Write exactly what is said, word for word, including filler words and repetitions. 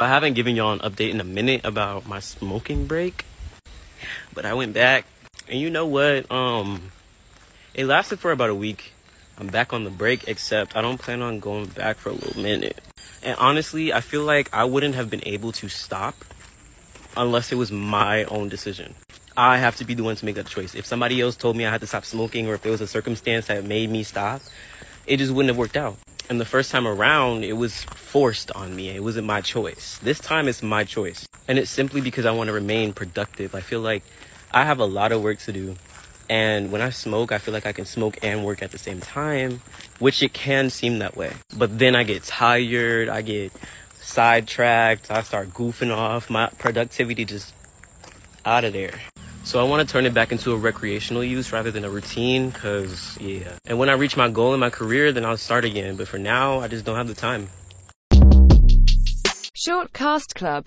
I haven't given y'all an update in a minute about my smoking break, but I went back, and you know what? Um, it lasted for about a week. I'm back on the break, except I don't plan on going back for a little minute. And honestly, I feel like I wouldn't have been able to stop unless it was my own decision. I have to be the one to make that choice. If somebody else told me I had to stop smoking, or if there was a circumstance that made me stop, it just wouldn't have worked out. And the first time around, it was forced on me. It wasn't my choice. This time, it's my choice. And it's simply because I want to remain productive. I feel like I have a lot of work to do. And when I smoke, I feel like I can smoke and work at the same time, which it can seem that way. But then I get tired. I get sidetracked. I start goofing off. My productivity just out of there. So I want to turn it back into a recreational use rather than a routine, because, yeah. And when I reach my goal in my career, then I'll start again. But for now, I just don't have the time. Shortcast Club.